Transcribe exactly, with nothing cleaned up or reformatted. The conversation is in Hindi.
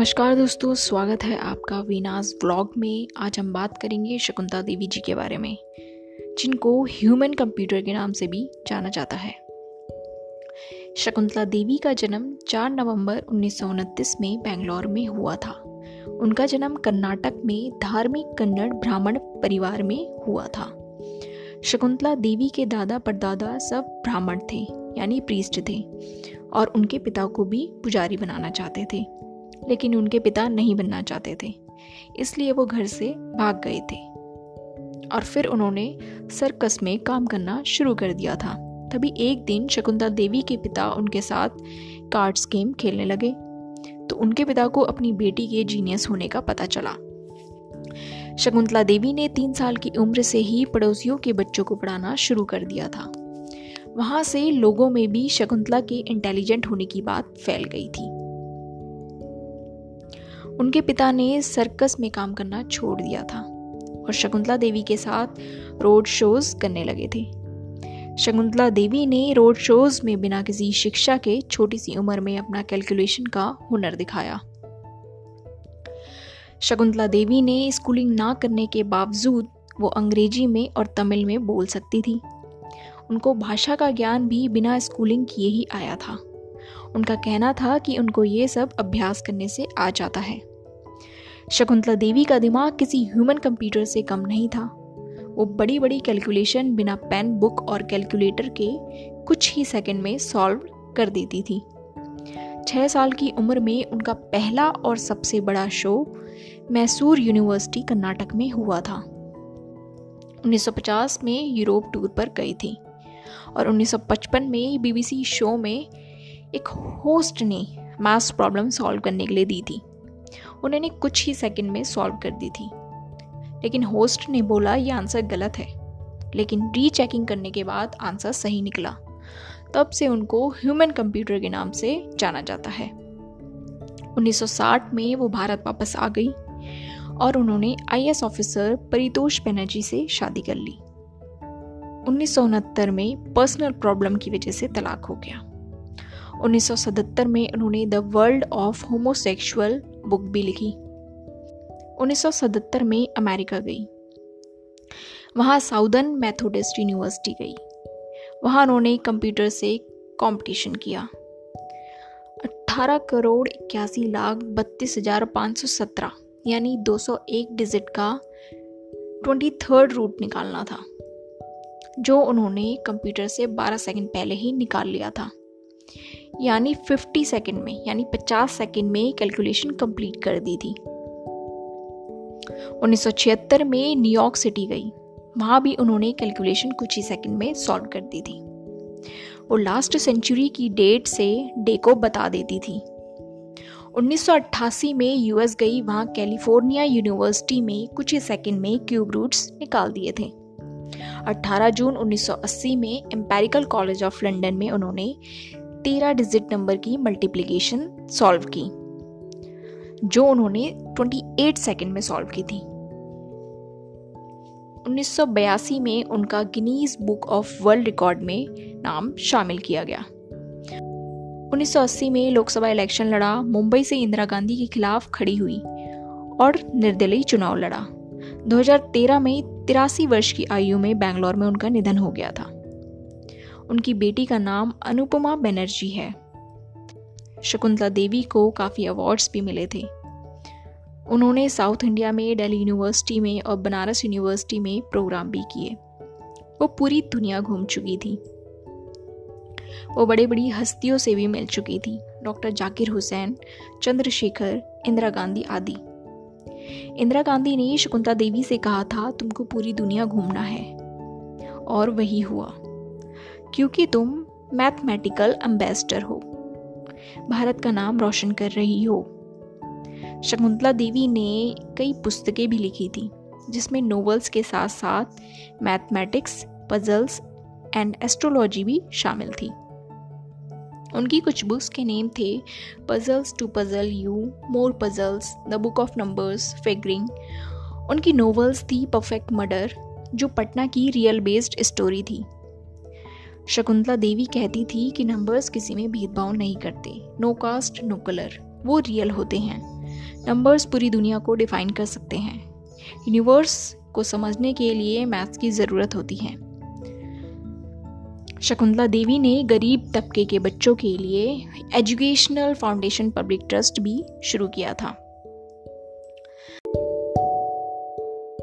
नमस्कार दोस्तों, स्वागत है आपका वीनास ब्लॉग में। आज हम बात करेंगे शकुंतला देवी जी के बारे में, जिनको ह्यूमन कंप्यूटर के नाम से भी जाना जाता है। शकुंतला देवी का जन्म चार नवंबर उन्नीस सौ उनतीस में बेंगलोर में हुआ था। उनका जन्म कर्नाटक में धार्मिक कन्नड़ ब्राह्मण परिवार में हुआ था। शकुंतला देवी के दादा परदादा सब ब्राह्मण थे, यानी प्रीस्ट थे, और उनके पिता को भी पुजारी बनाना चाहते थे, लेकिन उनके पिता नहीं बनना चाहते थे, इसलिए वो घर से भाग गए थे। और फिर उन्होंने सर्कस में काम करना शुरू कर दिया था। तभी एक दिन शकुंतला देवी के पिता उनके साथ कार्ड्स गेम खेलने लगे, तो उनके पिता को अपनी बेटी के जीनियस होने का पता चला। शकुंतला देवी ने तीन साल की उम्र से ही पड़ोसियों के बच्चों को पढ़ाना शुरू कर दिया था। वहाँ से लोगों में भी शकुंतला के इंटेलिजेंट होने की बात फैल गई थी। उनके पिता ने सर्कस में काम करना छोड़ दिया था और शकुंतला देवी के साथ रोड शोज़ करने लगे थे। शकुंतला देवी ने रोड शोज़ में बिना किसी शिक्षा के छोटी सी उम्र में अपना कैलकुलेशन का हुनर दिखाया। शकुंतला देवी ने स्कूलिंग ना करने के बावजूद वो अंग्रेजी में और तमिल में बोल सकती थी। उनको भाषा का ज्ञान भी बिना स्कूलिंग किए ही आया था। उनका कहना था कि उनको ये सब अभ्यास करने से आ जाता है। शकुंतला देवी का दिमाग किसी ह्यूमन कंप्यूटर से कम नहीं था। वो बड़ी बड़ी कैलकुलेशन बिना पेन, बुक और कैलकुलेटर के कुछ ही सेकंड में सॉल्व कर देती थी। छः साल की उम्र में उनका पहला और सबसे बड़ा शो मैसूर यूनिवर्सिटी कर्नाटक में हुआ था। उन्नीस सौ पचास में यूरोप टूर पर गई थी और उन्नीस सौ पचपन में बीबीसी शो में एक होस्ट ने मैथ्स प्रॉब्लम सॉल्व करने के लिए दी थी। उन्होंने कुछ ही सेकंड में सॉल्व कर दी थी, लेकिन होस्ट ने बोला ये आंसर गलत है, लेकिन रीचेकिंग करने के बाद आंसर सही निकला। तब से उनको ह्यूमन कंप्यूटर के नाम से जाना जाता है। उन्नीस सौ साठ में वो भारत वापस आ गई और उन्होंने आईएएस ऑफिसर परितोष बनर्जी से शादी कर ली। उन्नीस सौ उनहत्तर में पर्सनल प्रॉब्लम की वजह से तलाक हो गया। उन्नीस सौ सतहत्तर में उन्होंने the world of homosexual book भी लिखी। उन्नीस सौ सतहत्तर में अमेरिका गई। वहाँ साउदर्न मैथोडिस्ट यूनिवर्सिटी गई। वहाँ उन्होंने कंप्यूटर से कंपटीशन किया। अट्ठारह करोड़ इक्यासी लाख बत्तीस हजार पाँच सौ सत्रह यानी दो सौ एक डिजिट का ट्वेंटी थर्ड रूट निकालना था, जो उन्होंने कंप्यूटर से बारह सेकंड पहले ही निकाल लिया था, यानी पचास सेकंड में यानी पचास सेकंड में कैलकुलेशन कंप्लीट कर दी थी। उन्नीस सौ छिहत्तर में न्यूयॉर्क सिटी गई। वहाँ भी उन्होंने कैलकुलेशन कुछ ही सेकंड में सॉल्व कर दी थी। वो लास्ट सेंचुरी की डेट से डे को बता देती थी। उन्नीस सौ अट्ठासी में यूएस गई। वहाँ कैलिफोर्निया यूनिवर्सिटी में कुछ ही सेकंड में क्यूब रूट्स निकाल दिए थे। अठारह जून उन्नीस सौ अस्सी में एम्पेरिकल कॉलेज ऑफ लंडन में उन्होंने तेरह डिजिट नंबर की मल्टीप्लिकेशन सॉल्व की, जो उन्होंने अट्ठाईस सेकंड में सॉल्व की थी। उन्नीस सौ बयासी में उनका Guinness book of world record में नाम शामिल किया गया। उन्नीस सौ अस्सी में लोकसभा इलेक्शन लड़ा, मुंबई से इंदिरा गांधी के खिलाफ खड़ी हुई और निर्दलीय चुनाव लड़ा। दो हज़ार तेरह में तिरासी वर्ष की आयु में बेंगलोर में उनका निधन हो गया था। उनकी बेटी का नाम अनुपमा बनर्जी है। शकुंतला देवी को काफ़ी अवार्ड्स भी मिले थे। उन्होंने साउथ इंडिया में डेल यूनिवर्सिटी में और बनारस यूनिवर्सिटी में प्रोग्राम भी किए। वो पूरी दुनिया घूम चुकी थी। वो बड़े बड़ी हस्तियों से भी मिल चुकी थी, डॉक्टर जाकिर हुसैन, चंद्रशेखर, इंदिरा गांधी आदि। इंदिरा गांधी ने शकुंतला देवी से कहा था, तुमको पूरी दुनिया घूमना है, और वही हुआ, क्योंकि तुम मैथमेटिकल एम्बेसडर हो, भारत का नाम रोशन कर रही हो। शकुंतला देवी ने कई पुस्तकें भी लिखी थी, जिसमें नोवेल्स के साथ साथ मैथमेटिक्स, पजल्स एंड एस्ट्रोलॉजी भी शामिल थी। उनकी कुछ बुक्स के नेम थे puzzles to puzzle you, more puzzles, the book of numbers, figuring. उनकी नोवेल्स थी परफेक्ट मर्डर, जो पटना की रियल बेस्ड स्टोरी थी। शकुंतला देवी कहती थी कि नंबर्स किसी में भेदभाव नहीं करते, नो कास्ट नो कलर, वो रियल होते हैं। नंबर्स पूरी दुनिया को डिफाइन कर सकते हैं। यूनिवर्स को समझने के लिए मैथ्स की ज़रूरत होती है। शकुंतला देवी ने गरीब तबके के बच्चों के लिए एजुकेशनल फाउंडेशन पब्लिक ट्रस्ट भी शुरू किया था।